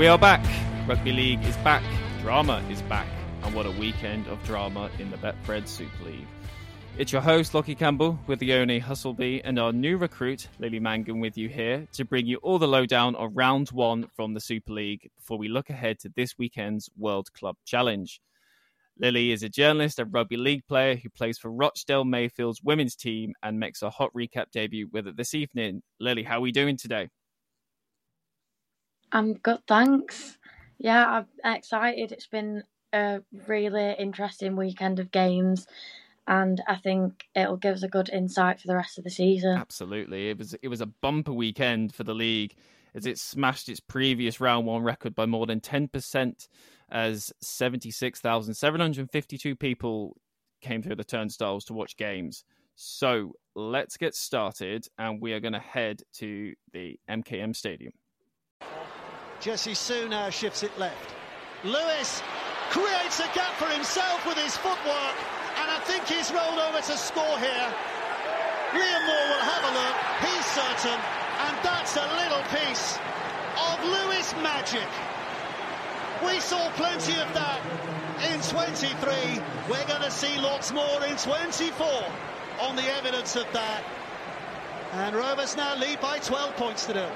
We are back. Rugby League is back. Drama is back. And what a weekend of drama in the Betfred Super League. It's your host, Lockie Campbell, with Yoni Haselby and our new recruit, Lily Mangan, with you here to bring you all the lowdown on round one from the Super League before we look ahead to this weekend's World Club Challenge. Lily is a journalist and rugby league player who plays for Rochdale Mayfield's women's team and makes a hot recap debut with it this evening. Lily, how are we doing today? I'm good, thanks. Yeah, I'm excited. It's been a really interesting weekend of games, and I think it'll give us a good insight for the rest of the season. Absolutely. It was a bumper weekend for the league as it smashed its previous round one record by more than 10% as 76,752 people came through the turnstiles to watch games. So let's get started, and we are going to head to the MKM Stadium. Jesse Sunar shifts it left. Lewis creates a gap for himself with his footwork, and I think he's rolled over to score here. Liam Moore will have a look, he's certain, and that's a little piece of Lewis magic. We saw plenty of that in 23. We're going to see lots more in 24 on the evidence of that. And Rovers now lead by 12 points to nil.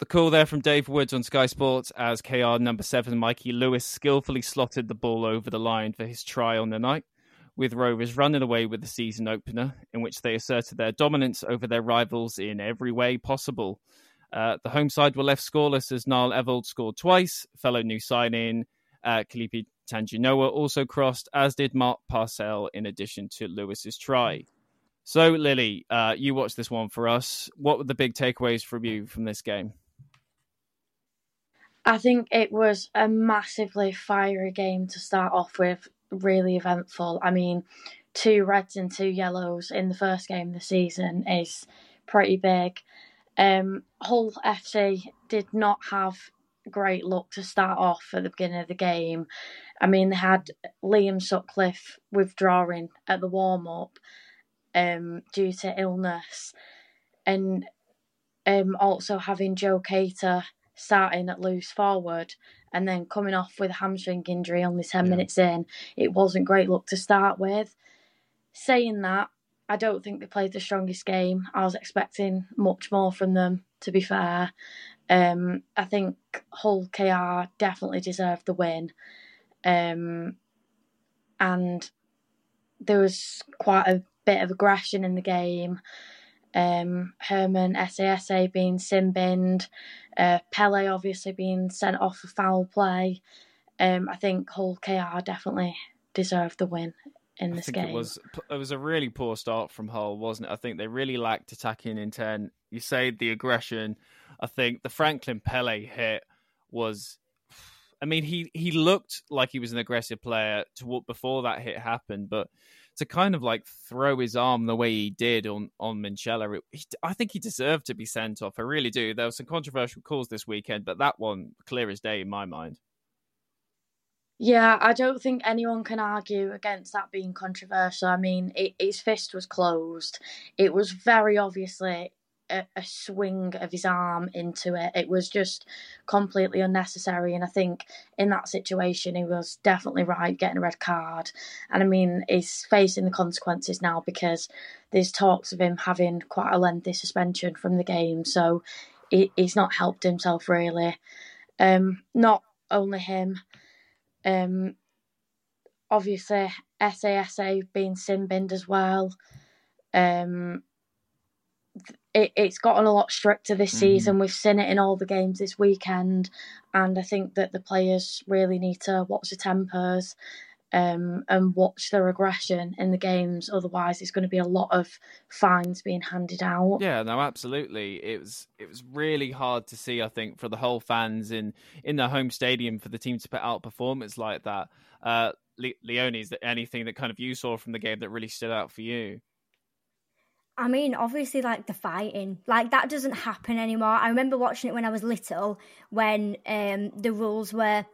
The call there from Dave Woods on Sky Sports as KR number 7 Mikey Lewis skillfully slotted the ball over the line for his try on the night, with Rovers running away with the season opener, in which they asserted their dominance over their rivals in every way possible. The home side were left scoreless as Niall Evold scored twice, fellow new sign-in Kalipi Tanginoa also crossed, as did Mark Parcell in addition to Lewis's try. So, Lily, you watched this one for us. What were the big takeaways from you from this game? I think it was a massively fiery game to start off with, really eventful. I mean, 2 reds and 2 yellows in the first game this season is pretty big. Hull FC did not have great luck to start off at the beginning of the game. I mean, they had Liam Sutcliffe withdrawing at the warm-up due to illness, and also having Joe Cater starting at loose forward and then coming off with a hamstring injury only 10 minutes in. It wasn't great luck to start with. Saying that, I don't think they played the strongest game. I was expecting much more from them, to be fair. I think Hull KR definitely deserved the win. And there was quite a bit of aggression in the game. Herman Sasa being sin-binned, Pele obviously being sent off for foul play. I think Hull KR definitely deserved the win in this game. It was a really poor start from Hull, wasn't it? I think they really lacked attacking intent. You say the aggression. I think the Franklin Pele hit was... I mean, he looked like he was an aggressive player before that hit happened, but to kind of like throw his arm the way he did on Minchella, I think he deserved to be sent off. I really do. There were some controversial calls this weekend, but that one, clear as day in my mind. Yeah, I don't think anyone can argue against that being controversial. I mean, his fist was closed. It was very obviously a swing of his arm into it. It was just completely unnecessary. And I think in that situation, he was definitely right getting a red card. And I mean, he's facing the consequences now because there's talks of him having quite a lengthy suspension from the game. So he's not helped himself really. Not only him. Obviously, Sasa being sin-binned as well. It's gotten a lot stricter this season. We've seen it in all the games this weekend, and I think that the players really need to watch their tempers and watch their aggression in the games. Otherwise, there's going to be a lot of fines being handed out. Yeah, no, absolutely. It was really hard to see, I think, for the whole fans in their home stadium for the team to put out a performance like that. Leone, is there anything that kind of you saw from the game that really stood out for you? I mean, obviously, like, the fighting. Like, that doesn't happen anymore. I remember watching it when I was little, when the rules were...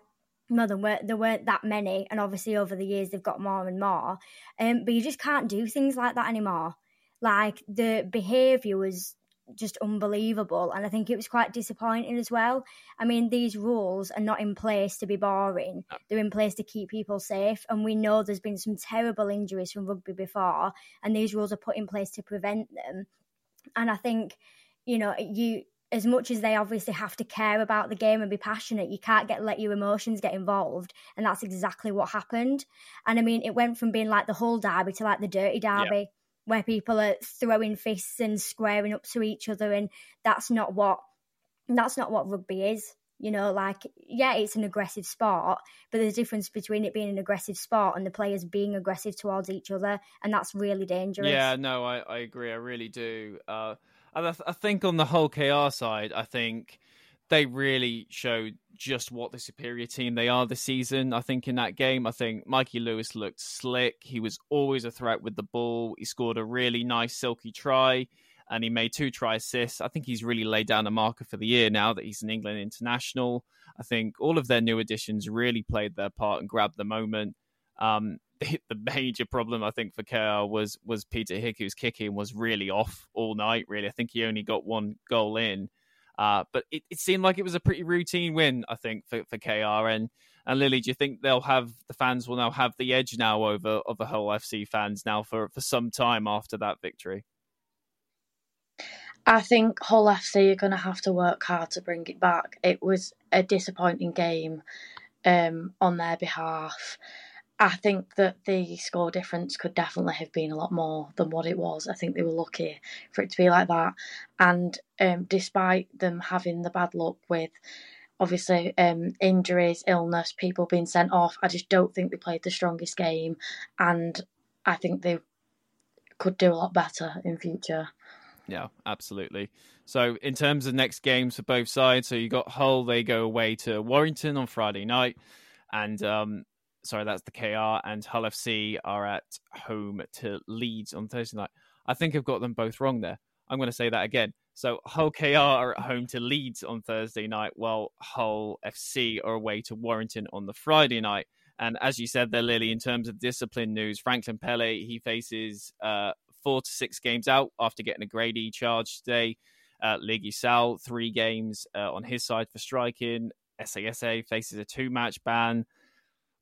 No, there weren't that many. And obviously, over the years, they've got more and more. But you just can't do things like that anymore. Like, the behaviour was just unbelievable. And I think it was quite disappointing as well. I mean, these rules are not in place to be boring. They're in place to keep people safe. And we know there's been some terrible injuries from rugby before, and these rules are put in place to prevent them. And I think, you know, you, as much as they obviously have to care about the game and be passionate, you can't let your emotions get involved. And that's exactly what happened. And I mean, it went from being like the Hull derby to like the Dirty Derby. Yeah. Where people are throwing fists and squaring up to each other, and that's not what rugby is. You know, like, yeah, it's an aggressive sport, but there's a difference between it being an aggressive sport and the players being aggressive towards each other, and that's really dangerous. Yeah, no, I agree. I really do. And I think on the whole KR side, I think they really showed just what the superior team they are this season. I think in that game, I think Mikey Lewis looked slick. He was always a threat with the ball. He scored a really nice silky try, and he made 2 try assists. I think he's really laid down a marker for the year now that he's an England international. I think all of their new additions really played their part and grabbed the moment. The major problem, I think, for KR was Peter Hick, whose kicking was really off all night, really. I think he only got 1 goal in. But it seemed like it was a pretty routine win, I think, for KR. And Lily, do you think the fans will now have the edge now over Hull FC fans now for some time after that victory? I think Hull FC are going to have to work hard to bring it back. It was a disappointing game on their behalf. I think that the score difference could definitely have been a lot more than what it was. I think they were lucky for it to be like that. And despite them having the bad luck with, obviously, injuries, illness, people being sent off, I just don't think they played the strongest game. And I think they could do a lot better in future. Yeah, absolutely. So in terms of next games for both sides, so you got Hull, they go away to Warrington on Friday night. And... Sorry, that's the KR, and Hull FC are at home to Leeds on Thursday night. I think I've got them both wrong there. I'm going to say that again. So Hull KR are at home to Leeds on Thursday night, while Hull FC are away to Warrington on the Friday night. And as you said there, Lily, in terms of discipline news, Franklin Pele, he faces 4 to 6 games out after getting a Grade E charge today. Ligue Sal, 3 games on his side for striking. SASA faces a 2-match ban.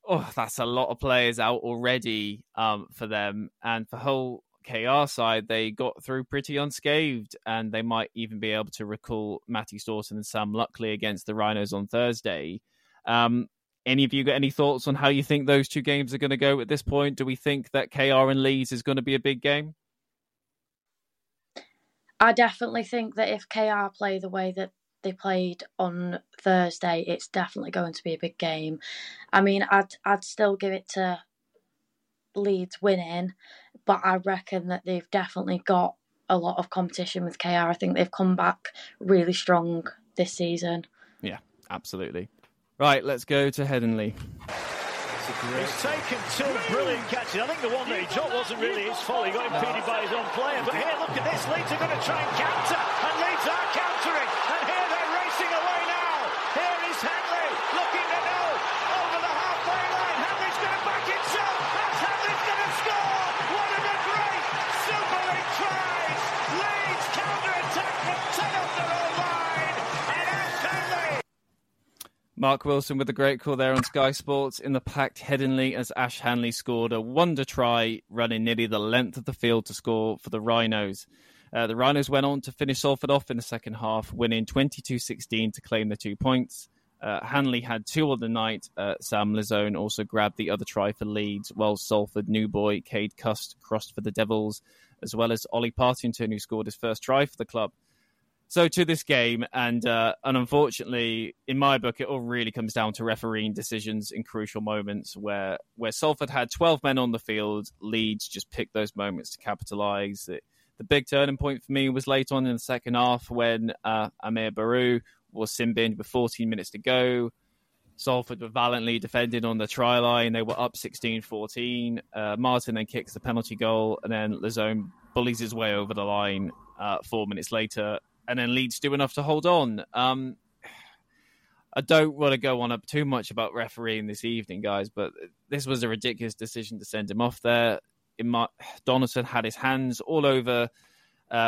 Oh, that's a lot of players out already for them. And for Hull KR side, they got through pretty unscathed, and they might even be able to recall Matty Stawson and Sam Luckley against the Rhinos on Thursday. Any of you got any thoughts on how you think those 2 games are going to go at this point? Do we think that KR and Leeds is going to be a big game? I definitely think that if KR play the way that they played on Thursday, it's definitely going to be a big game. I mean, I'd still give it to Leeds winning, but I reckon that they've definitely got a lot of competition with KR. I think they've come back really strong this season. Yeah, absolutely. Right, let's go to Headingley. He's taken 2 brilliant catches. I think the one that he dropped wasn't really his fault. He got impeded by his own player. But here, look at this. Leeds are going to try and counter, and Leeds are countering. And here they're racing away now. Here is Hanley looking to know over the halfway line. Hanley's going to back himself. That's Hanley's going to score. One of the great Super League tries. Leeds counter-attack from 10 of their own line. And Ash Hanley. Mark Wilson with a great call there on Sky Sports in the packed Headingley as Ash Hanley scored a wonder try, running nearly the length of the field to score for the Rhinos. The Rhinos went on to finish Salford off in the second half, winning 22-16 to claim the 2 points. Hanley had 2 on the night. Sam Lizone also grabbed the other try for Leeds, while Salford new boy Cade Cust crossed for the Devils, as well as Ollie Partington, who scored his first try for the club. So to this game, and unfortunately, in my book, it all really comes down to refereeing decisions in crucial moments where Salford had 12 men on the field. Leeds just picked those moments to capitalise. The big turning point for me was late on in the second half when Amir Baru was sin-binned with 14 minutes to go. Salford were valiantly defending on the try line. They were up 16-14. Martin then kicks the penalty goal, and then Lizone bullies his way over the line 4 minutes later. And then Leeds do enough to hold on. I don't want to go on up too much about refereeing this evening, guys, but this was a ridiculous decision to send him off there. Donaldson had his hands all over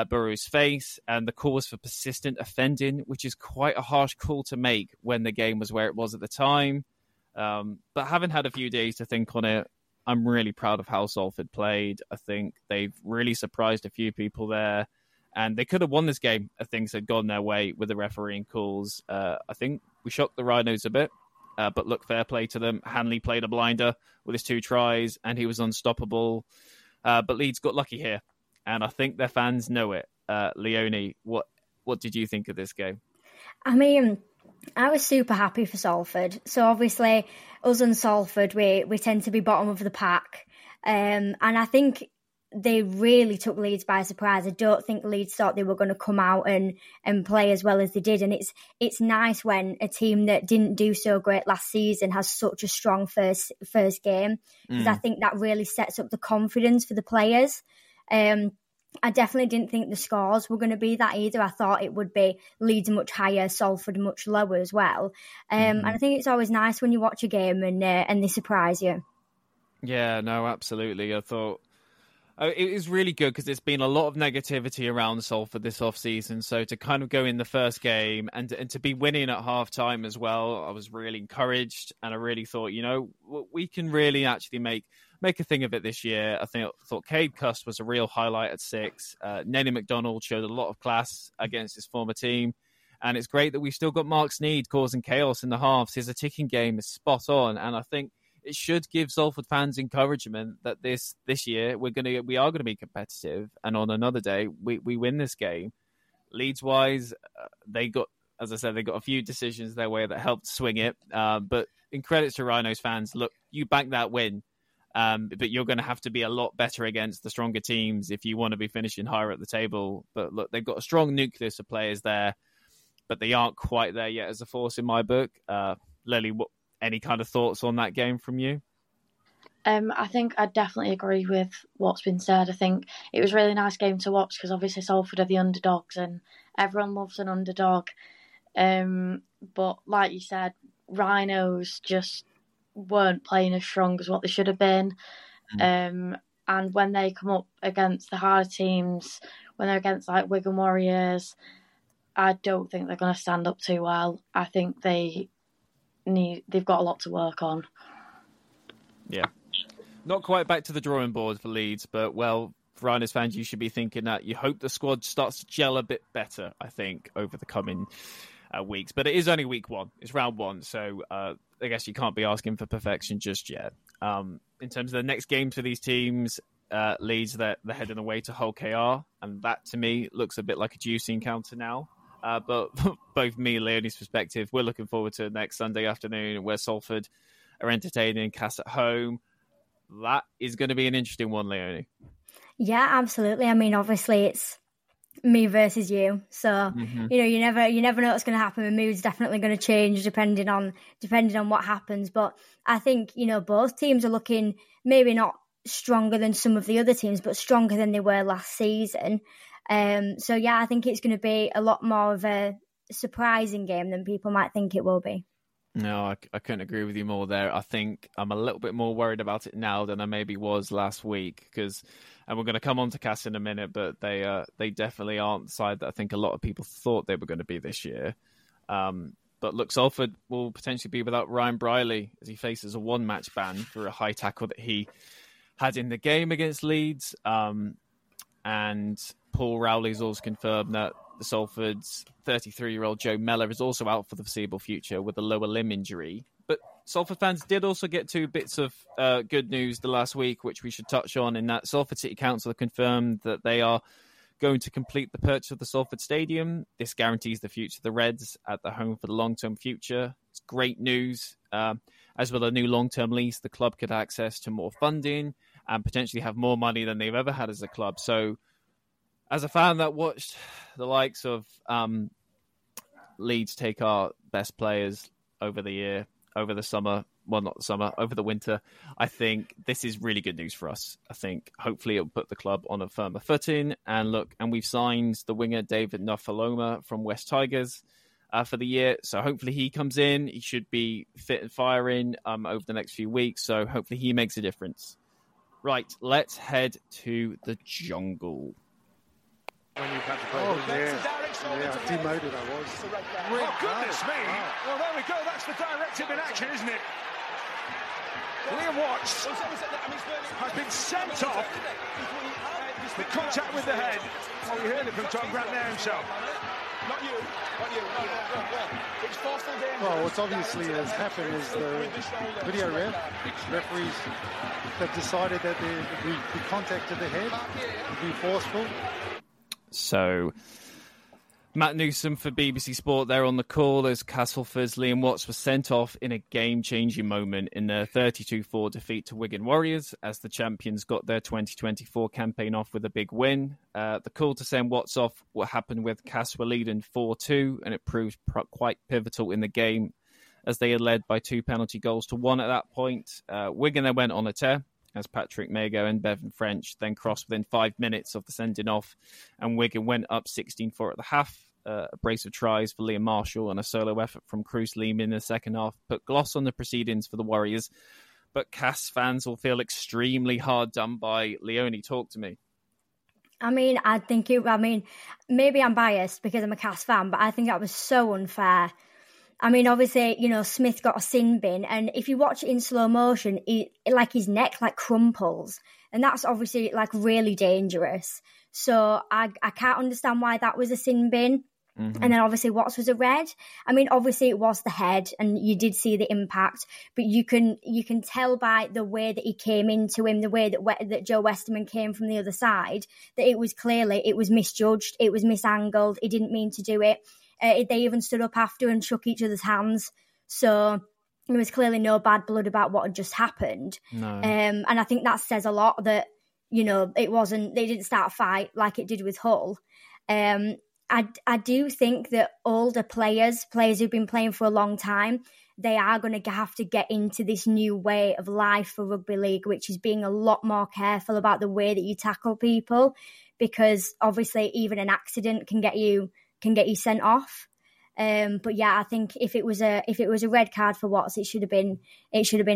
Barrew's face and the call was for persistent offending, which is quite a harsh call to make when the game was where it was at the time. But having had a few days to think on it, I'm really proud of how Salford played. I think they've really surprised a few people there. And they could have won this game if things had gone their way with the refereeing calls. I think we shocked the Rhinos a bit, but look, fair play to them. Hanley played a blinder with his 2 tries, and he was unstoppable. But Leeds got lucky here, and I think their fans know it. Leonie, what did you think of this game? I mean, I was super happy for Salford. So obviously, us and Salford, we tend to be bottom of the pack. And I think they really took Leeds by surprise. I don't think Leeds thought they were going to come out and play as well as they did. And it's nice when a team that didn't do so great last season has such a strong first game, because I think that really sets up the confidence for the players. I definitely didn't think the scores were going to be that either. I thought it would be Leeds much higher, Salford much lower as well. And I think it's always nice when you watch a game and they surprise you. Yeah, no, absolutely. I thought it is really good because there's been a lot of negativity around Salford this off-season. So to kind of go in the first game and to be winning at half-time as well, I was really encouraged. And I really thought, you know, we can really actually make a thing of it this year. I thought Cade Cust was a real highlight at 6. Nenny McDonald showed a lot of class against his former team. And it's great that we've still got Mark Sneed causing chaos in the halves. His attacking game is spot on. And I think it should give Salford fans encouragement that this year we are going to be competitive, and on another day we win this game. Leeds wise, they got a few decisions their way that helped swing it. But in credit to Rhinos fans, look, you bank that win, but you're going to have to be a lot better against the stronger teams if you want to be finishing higher at the table. But look, they've got a strong nucleus of players there, but they aren't quite there yet as a force in my book. Lily, what? Any kind of thoughts on that game from you? I think I definitely agree with what's been said. I think it was a really nice game to watch because obviously Salford are the underdogs and everyone loves an underdog. But like you said, Rhinos just weren't playing as strong as what they should have been. And when they come up against the harder teams, when they're against like Wigan Warriors, I don't think they're going to stand up too well. I think they've got a lot to work on. Yeah. Not quite back to the drawing board for Leeds, but, well, for Rhinos fans, you should be thinking that you hope the squad starts to gel a bit better, I think, over the coming weeks. But it is only week 1. It's round 1, so I guess you can't be asking for perfection just yet. In terms of the next game for these teams, Leeds, they're heading away to Hull KR, and that, to me, looks a bit like a juicy encounter now. But both me and Leonie's perspective, we're looking forward to next Sunday afternoon where Salford are entertaining Cass at home. That is going to be an interesting one, Leonie. Yeah, absolutely. I mean, obviously it's me versus you. So, you know, you never know what's going to happen. The mood's definitely going to change depending on what happens. But I think, you know, both teams are looking maybe not stronger than some of the other teams, but stronger than they were last season. So, yeah, I think it's going to be a lot more of a surprising game than people might think it will be. No, I couldn't agree with you more there. I think I'm a little bit more worried about it now than I maybe was last week. And we're going to come on to Cass in a minute, but they definitely aren't the side that I think a lot of people thought they were going to be this year. But look, Salford will potentially be without Ryan Briley as he faces a one-match ban for a high tackle that he had in the game against Leeds. And Paul Rowley's also confirmed that Salford's 33-year-old Joe Mellor is also out for the foreseeable future with a lower limb injury. But Salford fans did also get 2 bits of good news the last week, which we should touch on, in that Salford City Council confirmed that they are going to complete the purchase of the Salford Stadium. This guarantees the future of the Reds at the home for the long-term future. It's great news. As with a new long-term lease, the club could access to more funding and potentially have more money than they've ever had as a club. So, as a fan that watched the likes of Leeds take our best players over the winter, I think this is really good news for us. I think hopefully it'll put the club on a firmer footing. And look, and we've signed the winger David Nofaloma from West Tigers for the year. So hopefully he comes in. He should be fit and firing over the next few weeks. So hopefully he makes a difference. Right, let's head to the jungle. when you had to play. Oh, yeah, demoted I was. Oh, goodness me. Wow. Well, there we go. That's the directive in action, isn't it? Liam Watts has been sent off for contact with the head. Oh, you heard it from Tom Grant there himself. Not you, not you, no, no, no, it's forced all dangerous. Well, what's obviously has happened is the video referees have decided that the contact to the head would be forceful. So, Matt Newsom for BBC Sport there on the call as Castleford's Liam Watts was sent off in a game-changing moment in their 32-4 defeat to Wigan Warriors as the champions got their 2024 campaign off with a big win. The call to send Watts off, what happened with Cass were leading 4-2 and it proved quite pivotal in the game as they had led by 2 penalty goals to 1 at that point. Wigan then went on a tear as Patrick Mago and Bevan French then crossed within 5 minutes of the sending off and Wigan went up 16-4 at the half. A brace of tries for Liam Marshall and a solo effort from Kruise Leeming in the second half put gloss on the proceedings for the Warriors. But Cass fans will feel extremely hard done by. Leonie, talk to me. I mean, maybe I'm biased because I'm a Cass fan, but I think that was so unfair. I mean, obviously, you know, Smith got a sin bin and if you watch it in slow motion, his neck like crumples and that's obviously like really dangerous. So I can't understand why that was a sin bin. Mm-hmm. And then obviously Watts was a red. I mean, obviously it was the head and you did see the impact, but you can tell by the way that he came into him, the way that Joe Westerman came from the other side, that it was misjudged. It was misangled. He didn't mean to do it. They even stood up after and shook each other's hands. So there was clearly no bad blood about what had just happened. No. And I think that says a lot that, you know, they didn't start a fight like it did with Hull. I do think that older players who've been playing for a long time, they are going to have to get into this new way of life for rugby league, which is being a lot more careful about the way that you tackle people, because obviously even an accident can get you sent off. But yeah, I think if it was a red card for Watts, it should have been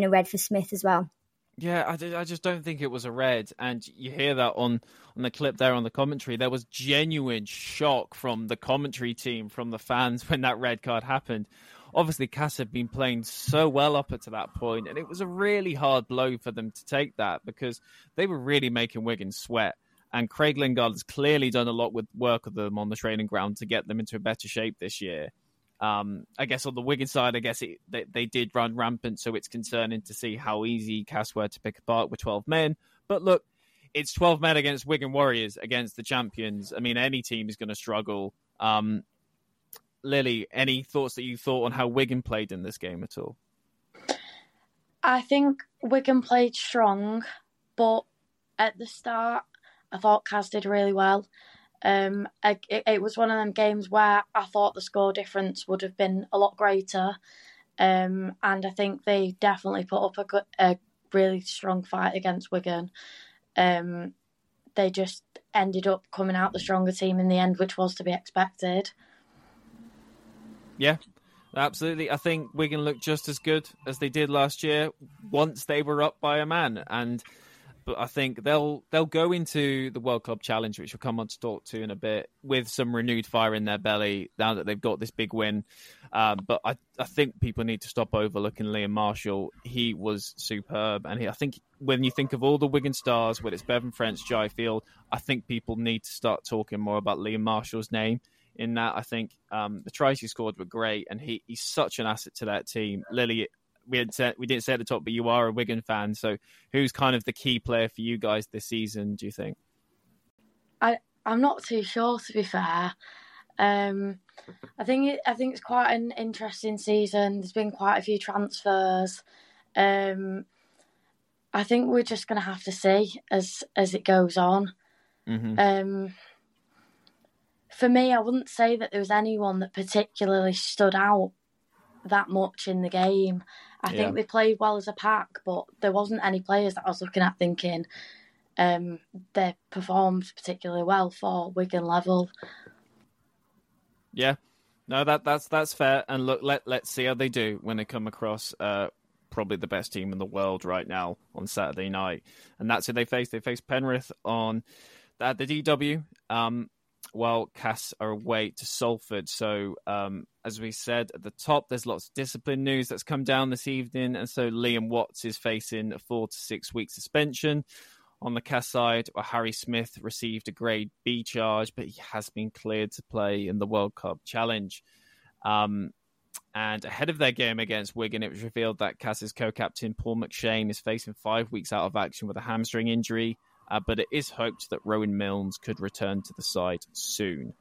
a red for Smith as well. Yeah, I just don't think it was a red. And you hear that on the clip there on the commentary. There was genuine shock from the commentary team, from the fans when that red card happened. Obviously, Cass had been playing so well up to that point, and it was a really hard blow for them to take that because they were really making Wigan sweat. And Craig Lingard has clearly done a lot with work with them on the training ground to get them into a better shape this year. I guess on the Wigan side, they did run rampant, so it's concerning to see how easy Cass were to pick apart with 12 men. But look, it's 12 men against Wigan Warriors, against the champions. I mean, any team is going to struggle. Lily, any thoughts that you thought on how Wigan played in this game at all? I think Wigan played strong, but at the start, I thought Cass did really well. It was one of them games where I thought the score difference would have been a lot greater, and I think they definitely put up a really strong fight against Wigan. They just ended up coming out the stronger team in the end, which was to be expected. Yeah, absolutely. I think Wigan looked just as good as they did last year once they were up by a man, and but I think they'll go into the World Club Challenge, which we'll come on to talk to in a bit, with some renewed fire in their belly now that they've got this big win. But I think people need to stop overlooking Liam Marshall. He was superb. And I think when you think of all the Wigan stars, whether it's Bevan French, Jai Field, I think people need to start talking more about Liam Marshall's name in that. I think the tries he scored were great, and he's such an asset to that team. Lily, we didn't say at the top, but you are a Wigan fan. So who's kind of the key player for you guys this season, do you think? I'm not too sure, to be fair. I think it's quite an interesting season. There's been quite a few transfers. I think we're just going to have to see as it goes on. Mm-hmm. For me, I wouldn't say that there was anyone that particularly stood out that much in the game. I think they played well as a pack, but there wasn't any players that I was looking at thinking they performed particularly well for Wigan level. Yeah, no, that's fair. And look, let's see how they do when they come across probably the best team in the world right now on Saturday night, and that's who they face. They face Penrith on the DW. while Casts are away to Salford. So as we said at the top, there's lots of discipline news that's come down this evening. And so Liam Watts is facing a 4 to 6 week suspension. On the Cass side, where Harry Smith received a Grade B charge, but he has been cleared to play in the World Cup Challenge. And ahead of their game against Wigan, it was revealed that Cass's co-captain Paul McShane is facing 5 weeks out of action with a hamstring injury, but it is hoped that Rowan Milnes could return to the side soon.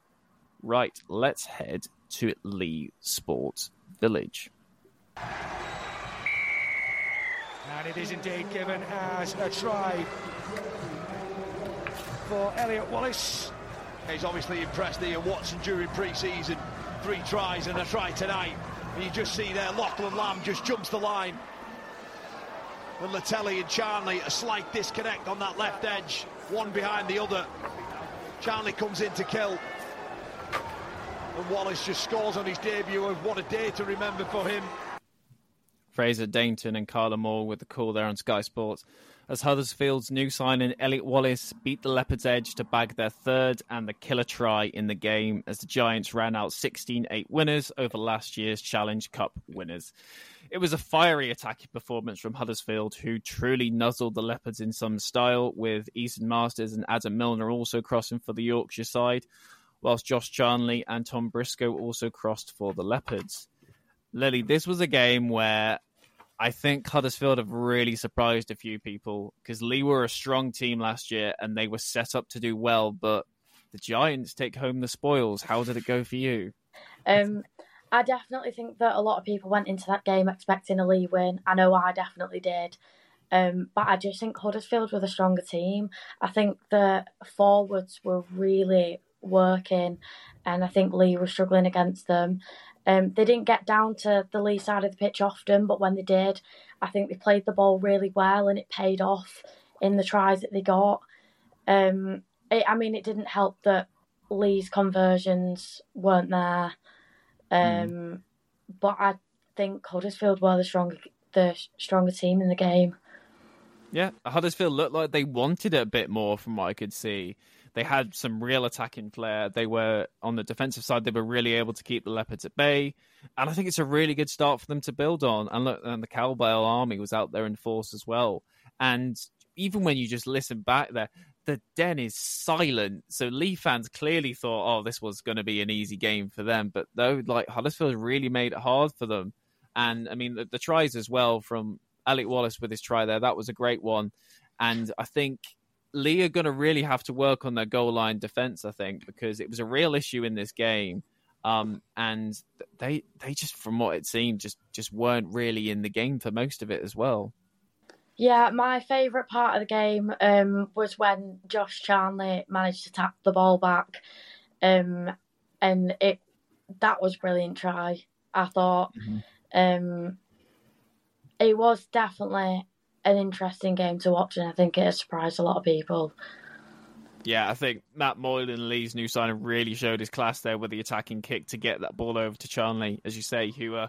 Right, let's head to Lee Sports Village. And it is indeed given as a try for Elliot Wallace. He's obviously impressed Ian Watson during pre-season. 3 tries and a try tonight. And you just see there, Lachlan Lamb just jumps the line. And Latelli and Charnley, a slight disconnect on that left edge. One behind the other. Charnley comes in to kill. And Wallace just scores on his debut. And what a day to remember for him. Fraser Dainton and Carla Moore with the call there on Sky Sports as Huddersfield's new signing Elliot Wallace beat the Leopards' edge to bag their third and the killer try in the game as the Giants ran out 16-8 winners over last year's Challenge Cup winners. It was a fiery attacking performance from Huddersfield, who truly nuzzled the Leopards in some style, with Eason Masters and Adam Milner also crossing for the Yorkshire side, whilst Josh Charnley and Tom Briscoe also crossed for the Leopards. Lily, this was a game where I think Huddersfield have really surprised a few people, because Lee were a strong team last year and they were set up to do well, but the Giants take home the spoils. How did it go for you? I definitely think that a lot of people went into that game expecting a Lee win. I know I definitely did. But I just think Huddersfield were the stronger team. I think the forwards were really working and I think Lee was struggling against them. They didn't get down to the Lee side of the pitch often, but when they did, I think they played the ball really well and it paid off in the tries that they got. It didn't help that Lee's conversions weren't there. But I think Huddersfield were the stronger team in the game. Yeah, Huddersfield looked like they wanted it a bit more from what I could see. They had some real attacking flair. They were, on the defensive side, they were really able to keep the Leopards at bay. And I think it's a really good start for them to build on. And look, and the Cowbell Army was out there in force as well. And even when you just listen back there, the Den is silent. So Lee fans clearly thought, oh, this was going to be an easy game for them. But though, Huddersfield really made it hard for them. And, the tries as well from Alec Wallace with his try there, that was a great one. And I think Lee are going to really have to work on their goal line defence, I think, because it was a real issue in this game. And they just, from what it seemed, just weren't really in the game for most of it as well. Yeah, my favourite part of the game was when Josh Charnley managed to tap the ball back. That was a brilliant try, I thought. Mm-hmm. It was definitely an interesting game to watch, and I think it has surprised a lot of people. Yeah, I think Matt Moylan, Lee's new signing, really showed his class there with the attacking kick to get that ball over to Charnley, as you say, who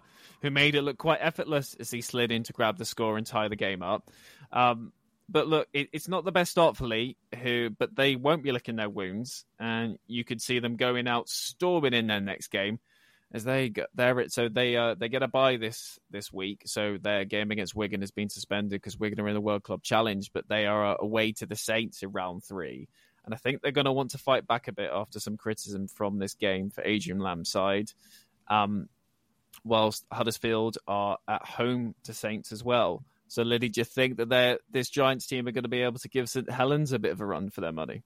made it look quite effortless as he slid in to grab the score and tie the game up. But look, it's not the best start for Lee, but they won't be licking their wounds, and you could see them going out storming in their next game. As they go there, so they get a bye this week. So their game against Wigan has been suspended because Wigan are in the World Club Challenge, but they are away to the Saints in round 3. And I think they're going to want to fight back a bit after some criticism from this game for Adrian Lamb's side. Whilst Huddersfield are at home to Saints as well. So, Liddy, do you think that this Giants team are going to be able to give St Helens a bit of a run for their money?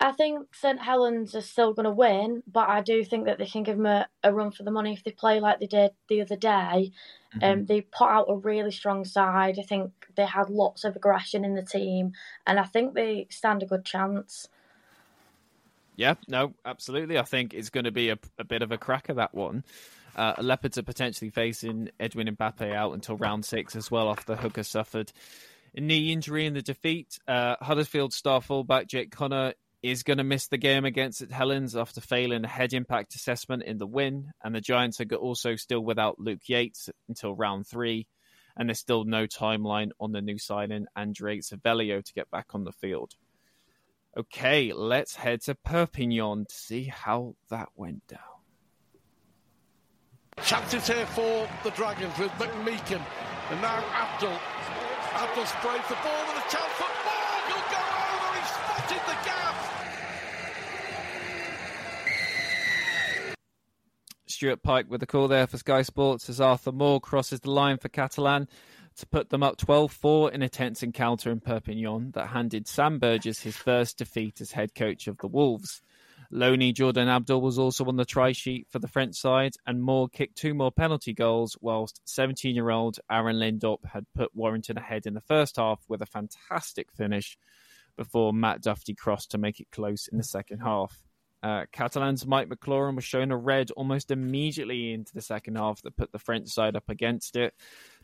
I think St Helens are still going to win, but I do think that they can give them a run for the money if they play like they did the other day. Mm-hmm. They put out a really strong side. I think they had lots of aggression in the team, and I think they stand a good chance. Yeah, no, absolutely. I think it's going to be a bit of a cracker, that one. Leopards are potentially facing Edwin Mbappe out until round 6 as well, after Hooker suffered a knee injury in the defeat. Huddersfield star fullback Jake Connor is going to miss the game against St Helens after failing a head impact assessment in the win. And the Giants are also still without Luke Yates until round 3. And there's still no timeline on the new signing, Andre Savelio, to get back on the field. Okay, let's head to Perpignan to see how that went down. Chances here for the Dragons with McMeekin and now Abdul. Abdul sprays the ball with a chance for ball. He'll go over. He's spotted the gap. Stuart Pike with the call there for Sky Sports as Arthur Moore crosses the line for Catalan to put them up 12-4 in a tense encounter in Perpignan that handed Sam Burgess his first defeat as head coach of the Wolves. Loanee Jordan Abdul was also on the try sheet for the French side, and Moore kicked two more penalty goals, whilst 17-year-old Aaron Lindop had put Warrington ahead in the first half with a fantastic finish before Matt Duffy crossed to make it close in the second half. Catalan's Mike McLaurin was shown a red almost immediately into the second half that put the French side up against it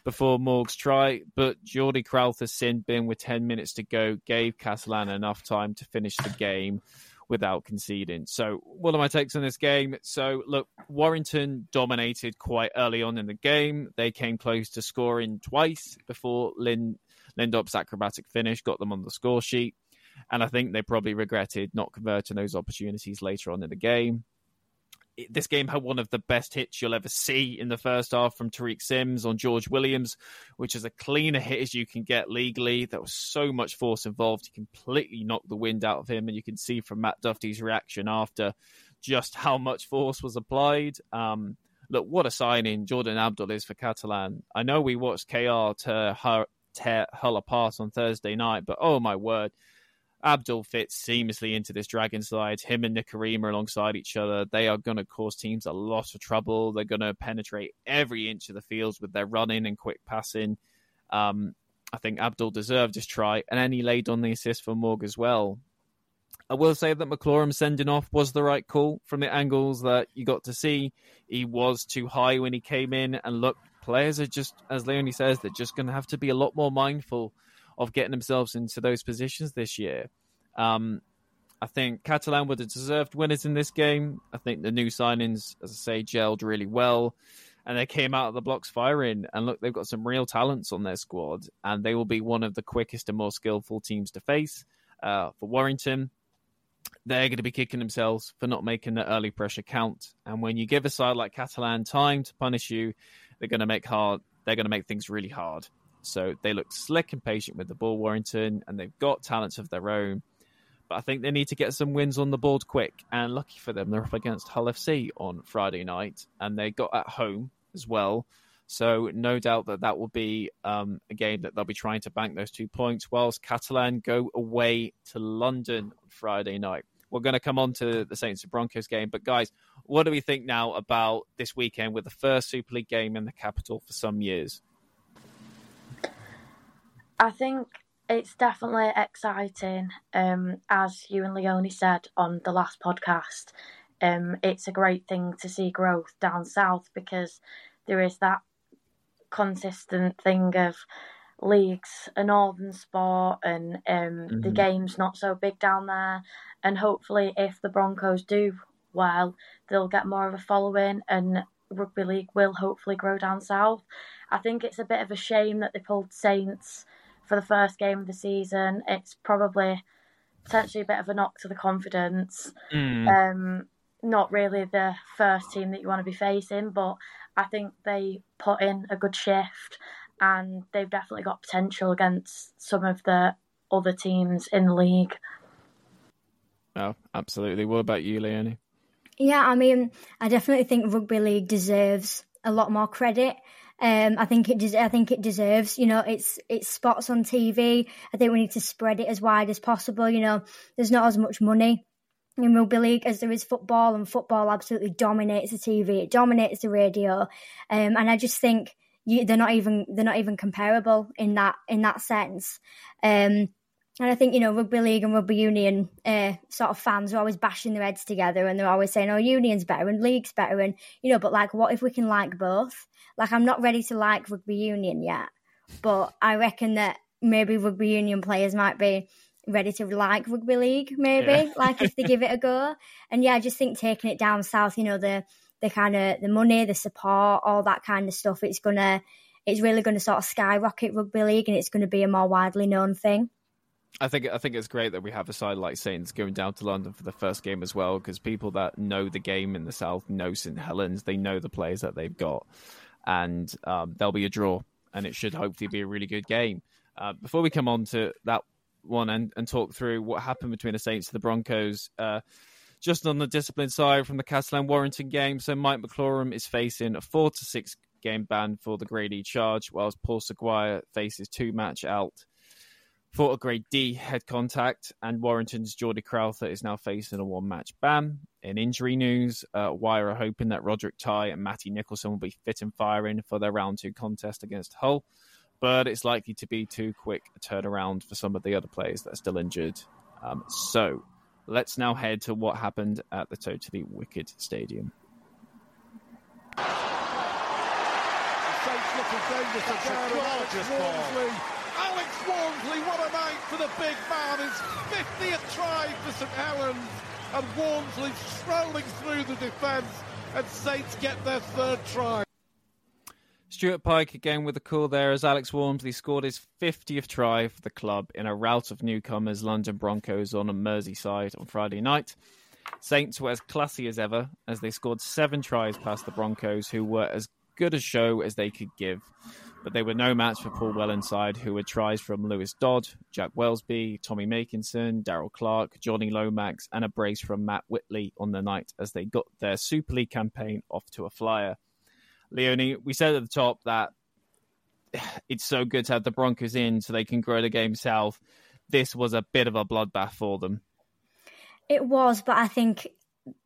before Morg's try, but Jordi Crowther's sin bin with 10 minutes to go gave Catalan enough time to finish the game without conceding. So what are my takes on this game? So look, Warrington dominated quite early on in the game. They came close to scoring twice before Lindop's acrobatic finish got them on the score sheet. And I think they probably regretted not converting those opportunities later on in the game. This game had one of the best hits you'll ever see in the first half from Tariq Sims on George Williams, which is a cleaner hit as you can get legally. There was so much force involved. He completely knocked the wind out of him. And you can see from Matt Duffy's reaction after just how much force was applied. Look, what a signing Jordan Abdul is for Catalan. I know we watched KR tear Hull apart on Thursday night, but oh my word. Abdul fits seamlessly into this Dragon side. Him and Nicarima alongside each other. They are going to cause teams a lot of trouble. They're going to penetrate every inch of the fields with their running and quick passing. I think Abdul deserved his try, and then he laid on the assist for Morg as well. I will say that McLaurin sending off was the right call from the angles that you got to see. He was too high when he came in, and look, players are just, as Leonie says, they're just going to have to be a lot more mindful of getting themselves into those positions this year. I think Catalan were the deserved winners in this game. I think the new signings, as I say, gelled really well. And they came out of the blocks firing. And look, they've got some real talents on their squad. And they will be one of the quickest and more skillful teams to face. For Warrington, they're going to be kicking themselves for not making the early pressure count. And when you give a side like Catalan time to punish you, they're going to make things really hard. So they look slick and patient with the ball, Warrington, and they've got talents of their own. But I think they need to get some wins on the board quick. And lucky for them, they're up against Hull FC on Friday night, and they got at home as well. So no doubt that will be a game that they'll be trying to bank those 2 points, whilst Catalan go away to London on Friday night. We're going to come on to the Saints and Broncos game. But guys, what do we think now about this weekend with the first Super League game in the capital for some years? I think it's definitely exciting, as you and Leonie said on the last podcast. It's a great thing to see growth down south because there is that consistent thing of leagues, a northern sport, and the game's not so big down there. And hopefully if the Broncos do well, they'll get more of a following and rugby league will hopefully grow down south. I think it's a bit of a shame that they pulled Saints for the first game of the season. It's probably potentially a bit of a knock to the confidence. Not really the first team that you want to be facing, but I think they put in a good shift and they've definitely got potential against some of the other teams in the league. Oh, absolutely. What about you, Leonie? Yeah, I mean, I definitely think rugby league deserves a lot more credit. I think it deserves, you know, it's spots on TV. I think we need to spread it as wide as possible. You know, there's not as much money in rugby league as there is football, and football absolutely dominates the TV. It dominates the radio, and I just think they're not even comparable in that sense. And I think, you know, rugby league and rugby union sort of fans are always bashing their heads together and they're always saying, oh, union's better and league's better. And, you know, but like, what if we can like both? Like, I'm not ready to like rugby union yet, but I reckon that maybe rugby union players might be ready to like rugby league, maybe, like if they give it a go. And yeah, I just think taking it down south, you know, the kind of the money, the support, all that kind of stuff, it's really going to sort of skyrocket rugby league and it's going to be a more widely known thing. I think it's great that we have a side like Saints going down to London for the first game as well, because people that know the game in the South know St Helens. They know the players that they've got, and there'll be a draw, and it should hopefully be a really good game. Before we come on to that one and talk through what happened between the Saints and the Broncos, just on the discipline side from the Catalan-Warrington game, so Mike McLaurin is facing a 4 to 6 game ban for the Grade E charge, whilst Paul Seguier faces 2 match out for a Grade D head contact, and Warrington's Geordie Crowther is now facing a 1 match ban. In injury news, Wyre are hoping that Roderick Tye and Matty Nicholson will be fit and firing for their round 2 contest against Hull, but it's likely to be too quick a turnaround for some of the other players that are still injured. So let's now head to what happened at the Totally Wicked Stadium. Alex Wormsley, what a night for the big man. His 50th try for St Helens, and Wormsley strolling through the defence, and Saints get their 3rd try. Stuart Pike again with a call there as Alex Wormsley scored his 50th try for the club in a rout of newcomers London Broncos on a Merseyside on Friday night. Saints were as classy as ever as they scored 7 tries past the Broncos, who were as good a show as they could give. But they were no match for Paul Whelan's side, who had tries from Lewis Dodd, Jack Welsby, Tommy Makinson, Daryl Clark, Johnny Lomax, and a brace from Matt Whitley on the night as they got their Super League campaign off to a flyer. Leonie, we said at the top that it's so good to have the Broncos in so they can grow the game south. This was a bit of a bloodbath for them. It was, but I think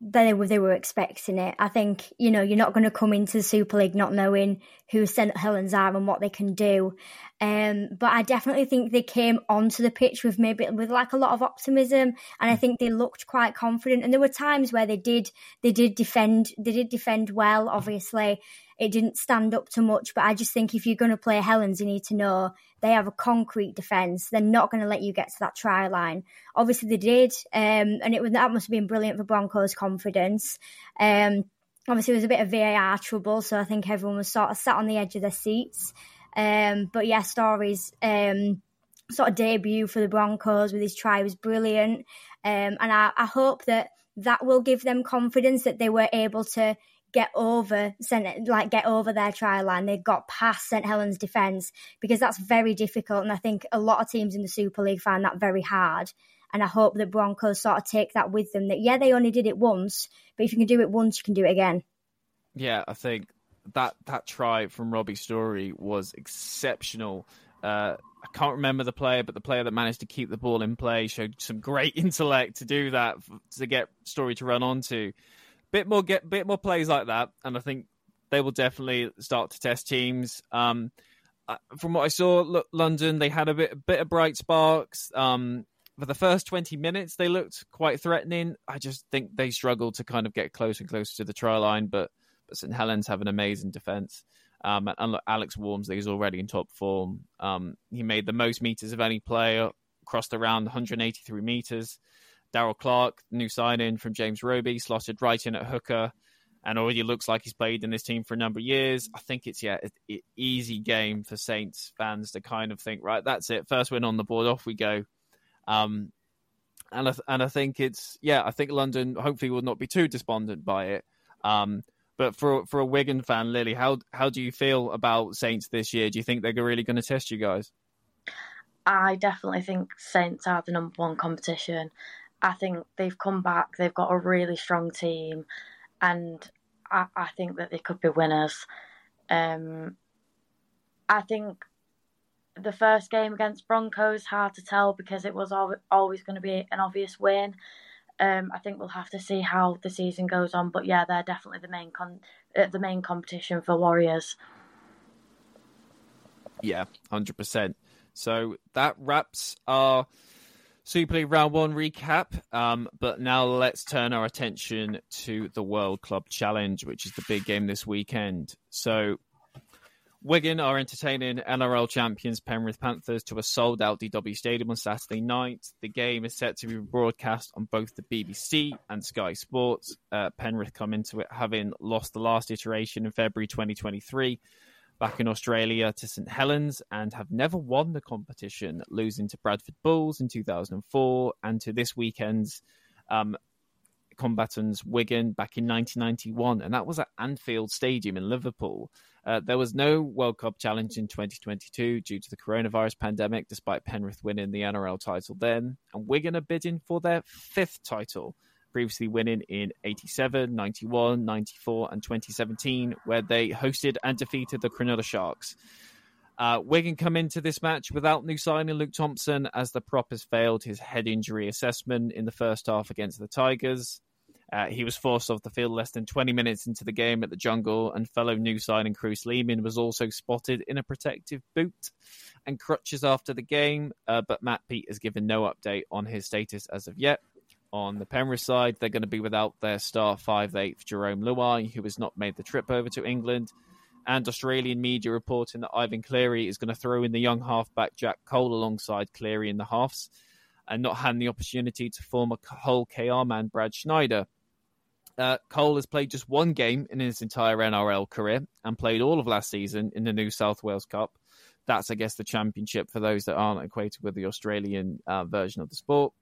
they were expecting it. I think, you know, you're not going to come into the Super League not knowing who St Helens are and what they can do. But I definitely think they came onto the pitch with a lot of optimism, and I think they looked quite confident. And there were times where they did defend well. Obviously, it didn't stand up to much, but I just think if you're going to play Helens, you need to know they have a concrete defence. They're not going to let you get to that try line. Obviously, they did, and that must have been brilliant for Broncos' confidence. Obviously, it was a bit of VAR trouble, so I think everyone was sort of sat on the edge of their seats. But yeah, Story's sort of debut for the Broncos with his try was brilliant. And I hope that will give them confidence that they were able to get over their try line. They got past St Helens' defence, because that's very difficult. And I think a lot of teams in the Super League find that very hard. And I hope that Broncos sort of take that with them, that, yeah, they only did it once, but if you can do it once, you can do it again. Yeah, I think that try from Robbie Story was exceptional. I can't remember the player, but the player that managed to keep the ball in play showed some great intellect to do that, to get Story to run onto. Bit more plays like that, and I think they will definitely start to test teams. From what I saw, London, they had a bit of bright sparks. For the first 20 minutes, they looked quite threatening. I just think they struggled to kind of get closer and closer to the try line, but St Helens have an amazing defence. And look, Alex Wormsley is already in top form. He made the most metres of any player, crossed around 183 metres. Daryl Clark, new sign-in from James Roby, slotted right in at hooker, and already looks like he's played in this team for a number of years. I think it's an easy game for Saints fans to kind of think, right, that's it. First win on the board, off we go. And I think I think London hopefully will not be too despondent by it. But for a Wigan fan, Lily, how do you feel about Saints this year? Do you think they're really going to test you guys? I definitely think Saints are the number one competition. I think they've come back, they've got a really strong team, and I think that they could be winners. I think the first game against Broncos, hard to tell because it was always going to be an obvious win. I think we'll have to see how the season goes on, but yeah, they're definitely the main competition for Warriors. Yeah, 100%. So that wraps our Super League Round 1 recap, but now let's turn our attention to the World Club Challenge, which is the big game this weekend. So Wigan are entertaining NRL champions Penrith Panthers to a sold-out DW Stadium on Saturday night. The game is set to be broadcast on both the BBC and Sky Sports. Penrith come into it having lost the last iteration in February 2023 back in Australia to St Helens and have never won the competition, losing to Bradford Bulls in 2004 and to this weekend's combatants Wigan back in 1991, and that was at Anfield Stadium in Liverpool. There was no World Cup challenge in 2022 due to the coronavirus pandemic, despite Penrith winning the NRL title then, and Wigan are bidding for their fifth title, previously winning in 87, 91, 94 and 2017, where they hosted and defeated the Cronulla Sharks. Wigan come into this match without new signing Luke Thompson, as the prop has failed his head injury assessment in the first half against the Tigers. He was forced off the field less than 20 minutes into the game at the Jungle, and fellow new signing Kruise Leeming was also spotted in a protective boot and crutches after the game, but Matt Peet has given no update on his status as of yet. On the Penrith side, they're going to be without their star 5'8", Jerome Luai, who has not made the trip over to England, and Australian media reporting that Ivan Cleary is going to throw in the young halfback Jack Cole alongside Cleary in the halves and not hand the opportunity to former Hull KR man Brad Schneider. Cole has played just one game in his entire NRL career and played all of last season in the New South Wales Cup. That's, I guess, the championship for those that aren't acquainted with the Australian version of the sport.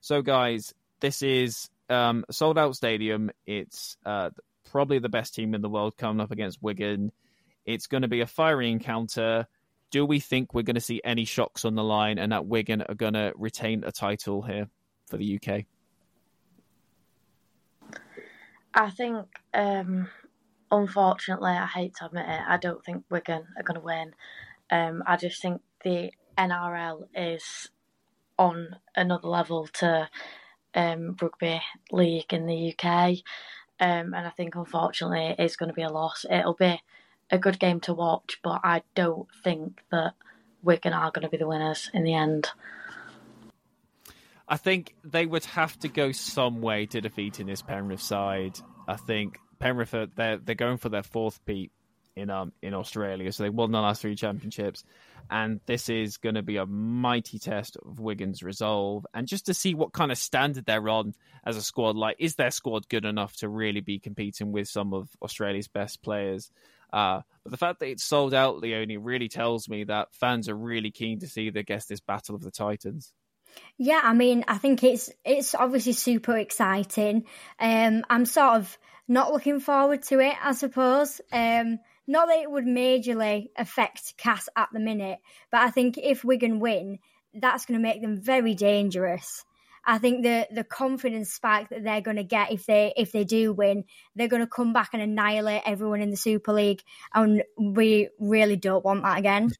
So, guys, this is a sold-out stadium. It's probably the best team in the world coming up against Wigan. It's going to be a fiery encounter. Do we think we're going to see any shocks on the line and that Wigan are going to retain a title here for the UK? I think, unfortunately, I hate to admit it, I don't think Wigan are going to win. I just think the NRL is on another level to rugby league in the UK. And I think, unfortunately, it is going to be a loss. It'll be a good game to watch, but I don't think that Wigan are going to be the winners in the end. I think they would have to go some way to defeating this Penrith side. I think Penrith, they're going for their fourth peat in Australia, so they won the last three championships. And this is going to be a mighty test of Wigan's resolve, and just to see what kind of standard they're on as a squad. Like, is their squad good enough to really be competing with some of Australia's best players? But the fact that it's sold out, Leonie, really tells me that fans are really keen to see, I guess, this battle of the Titans. Yeah, I mean, I think it's obviously super exciting. I'm sort of not looking forward to it, I suppose. Not that it would majorly affect Cass at the minute, but I think if Wigan win, that's going to make them very dangerous. I think the confidence spike that they're going to get if they do win, they're going to come back and annihilate everyone in the Super League, and we really don't want that again.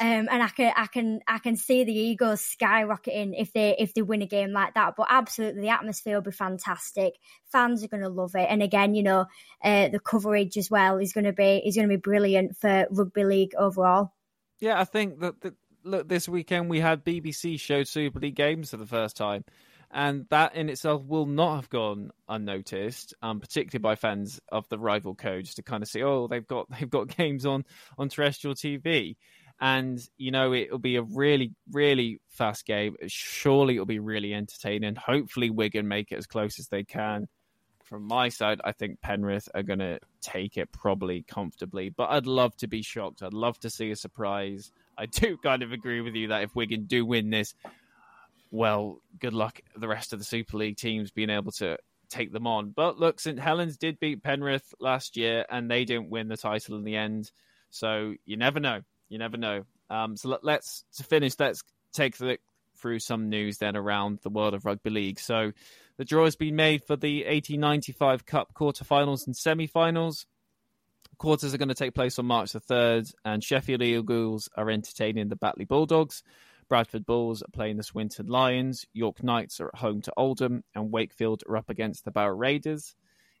And I can see the egos skyrocketing if they win a game like that. But absolutely, the atmosphere will be fantastic. Fans are going to love it, and again, you know, the coverage as well is going to be brilliant for rugby league overall. Yeah, I think that Look, this weekend we had BBC showed Super League games for the first time, and that in itself will not have gone unnoticed, particularly by fans of the rival codes, to kind of see, oh, they've got games on terrestrial TV. And, you know, it'll be a really, really fast game. Surely it'll be really entertaining. Hopefully Wigan make it as close as they can. From my side, I think Penrith are going to take it probably comfortably, but I'd love to be shocked. I'd love to see a surprise. I do kind of agree with you that if Wigan do win this, well, good luck the rest of the Super League teams being able to take them on. But look, St Helens did beat Penrith last year and they didn't win the title in the end. So you never know. You never know. So let's, to finish, let's take the through some news then around the world of rugby league. So the draw has been made for the 1895 Cup quarterfinals and semi-finals. Quarters are going to take place on March the 3rd, and Sheffield Eagles are entertaining the Batley Bulldogs. Bradford Bulls are playing the Swinton Lions. York Knights are at home to Oldham, and Wakefield are up against the Barrow Raiders.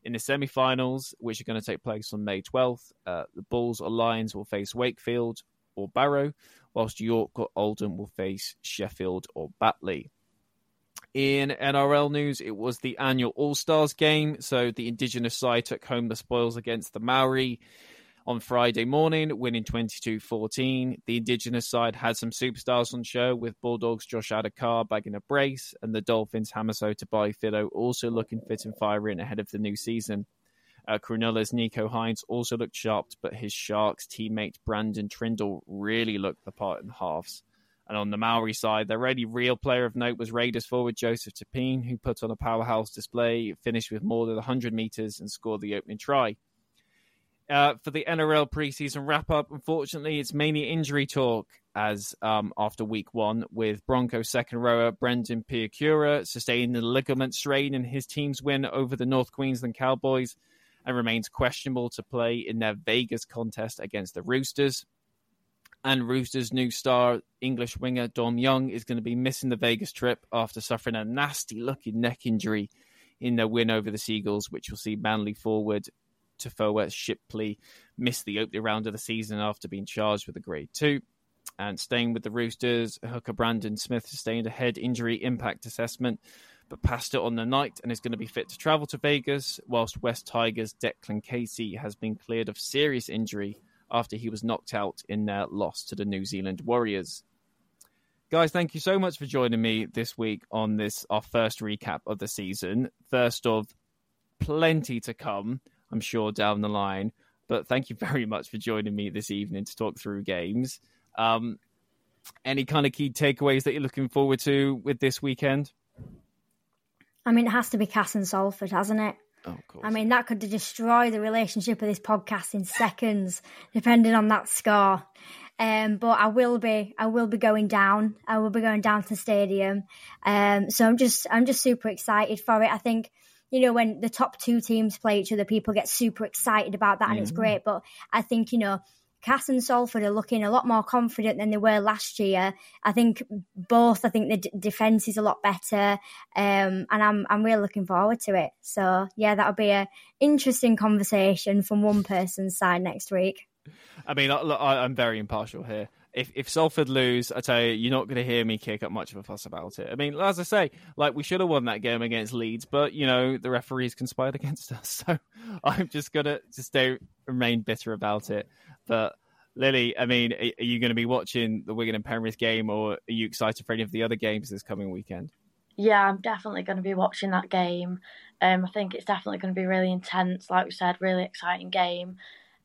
In the semi-finals, which are going to take place on May 12th, the Bulls or Lions will face Wakefield or Barrow, whilst York or Oldham will face Sheffield or Batley. In NRL news, it was the annual All-Stars game, so the Indigenous side took home the spoils against the Maori on Friday morning, winning 22-14. The Indigenous side had some superstars on show, with Bulldogs Josh Adakar bagging a brace, and the Dolphins' Hamaso Tabai Fido also looking fit and firing ahead of the new season. Cronulla's Nico Hines also looked sharp, but his Sharks teammate Brandon Trindle really looked the part in the halves. And on the Maori side, their only real player of note was Raiders forward Joseph Tapine, who put on a powerhouse display, finished with more than 100 metres and scored the opening try. For the NRL preseason wrap-up, unfortunately, it's mainly injury talk as after week one, with Broncos second rower Brendan Piacura sustaining the ligament strain in his team's win over the North Queensland Cowboys and remains questionable to play in their Vegas contest against the Roosters. And Roosters' new star, English winger Dom Young, is going to be missing the Vegas trip after suffering a nasty-looking neck injury in their win over the Seagulls, which will see Manly forward Tafoa Shipley miss the opening round of the season after being charged with a Grade 2. And staying with the Roosters, hooker Brandon Smith sustained a head injury impact assessment, but passed it on the night and is going to be fit to travel to Vegas, whilst West Tigers' Declan Casey has been cleared of serious injury after he was knocked out in their loss to the New Zealand Warriors. Guys, thank you so much for joining me this week on this, our first recap of the season. First of plenty to come, I'm sure, down the line. But thank you very much for joining me this evening to talk through games. Any kind of key takeaways that you're looking forward to with this weekend? I mean, it has to be Cass and Salford, hasn't it? Oh, of course. I mean, that could destroy the relationship of this podcast in seconds, depending on that score. But I will be going down. I will be going down to the stadium. So I'm just super excited for it. I think, you know, when the top two teams play each other, people get super excited about that, and it's great. But I think, you know, Cass and Salford are looking a lot more confident than they were last year. I think the defence is a lot better, and I'm really looking forward to it. So, yeah, that'll be an interesting conversation from one person's side next week. I mean, look, I'm very impartial here. If Salford lose, I tell you, you're not going to hear me kick up much of a fuss about it. I mean, as I say, like, we should have won that game against Leeds, but, you know, the referees conspired against us. So I'm just going to remain bitter about it. But, Lily, I mean, are you going to be watching the Wigan and Penrith game, or are you excited for any of the other games this coming weekend? Yeah, I'm definitely going to be watching that game. I think it's definitely going to be really intense, like we said, really exciting game.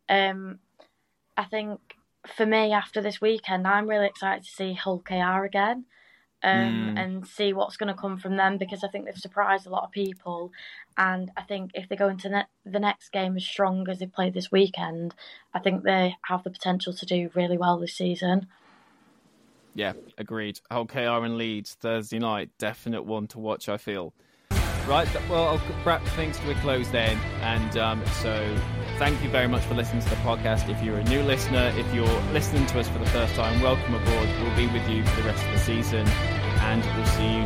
I think, for me, after this weekend, I'm really excited to see Hull KR again and see what's going to come from them, because I think they've surprised a lot of people. And I think if they go into the next game as strong as they've played this weekend, I think they have the potential to do really well this season. Yeah, agreed. Hull KR and Leeds Thursday night, definite one to watch, I feel. Right, well, I'll wrap things to a close then. And so thank you very much for listening to the podcast. If you're a new listener, if you're listening to us for the first time, welcome aboard. We'll be with you for the rest of the season, and we'll see you